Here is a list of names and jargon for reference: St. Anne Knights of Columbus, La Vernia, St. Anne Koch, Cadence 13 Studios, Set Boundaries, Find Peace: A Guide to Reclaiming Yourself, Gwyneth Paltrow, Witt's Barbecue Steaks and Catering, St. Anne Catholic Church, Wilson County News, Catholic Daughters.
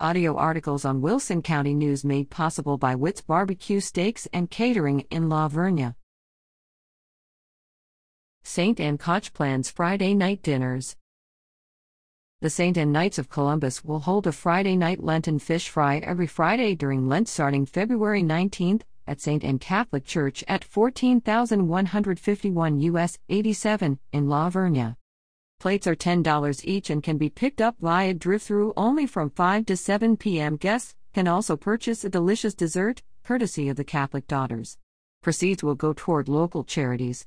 Audio articles on Wilson County News made possible by Witt's Barbecue Steaks and Catering in La Vernia. St. Anne Koch plans Friday night dinners. The St. Anne Knights of Columbus will hold a Friday night Lenten fish fry every Friday during Lent starting February 19th at St. Anne Catholic Church at 14,151 U.S. 87 in La Vernia. Plates are $10 each and can be picked up via drive-thru only from 5 to 7 p.m. Guests can also purchase a delicious dessert, courtesy of the Catholic Daughters. Proceeds will go toward local charities.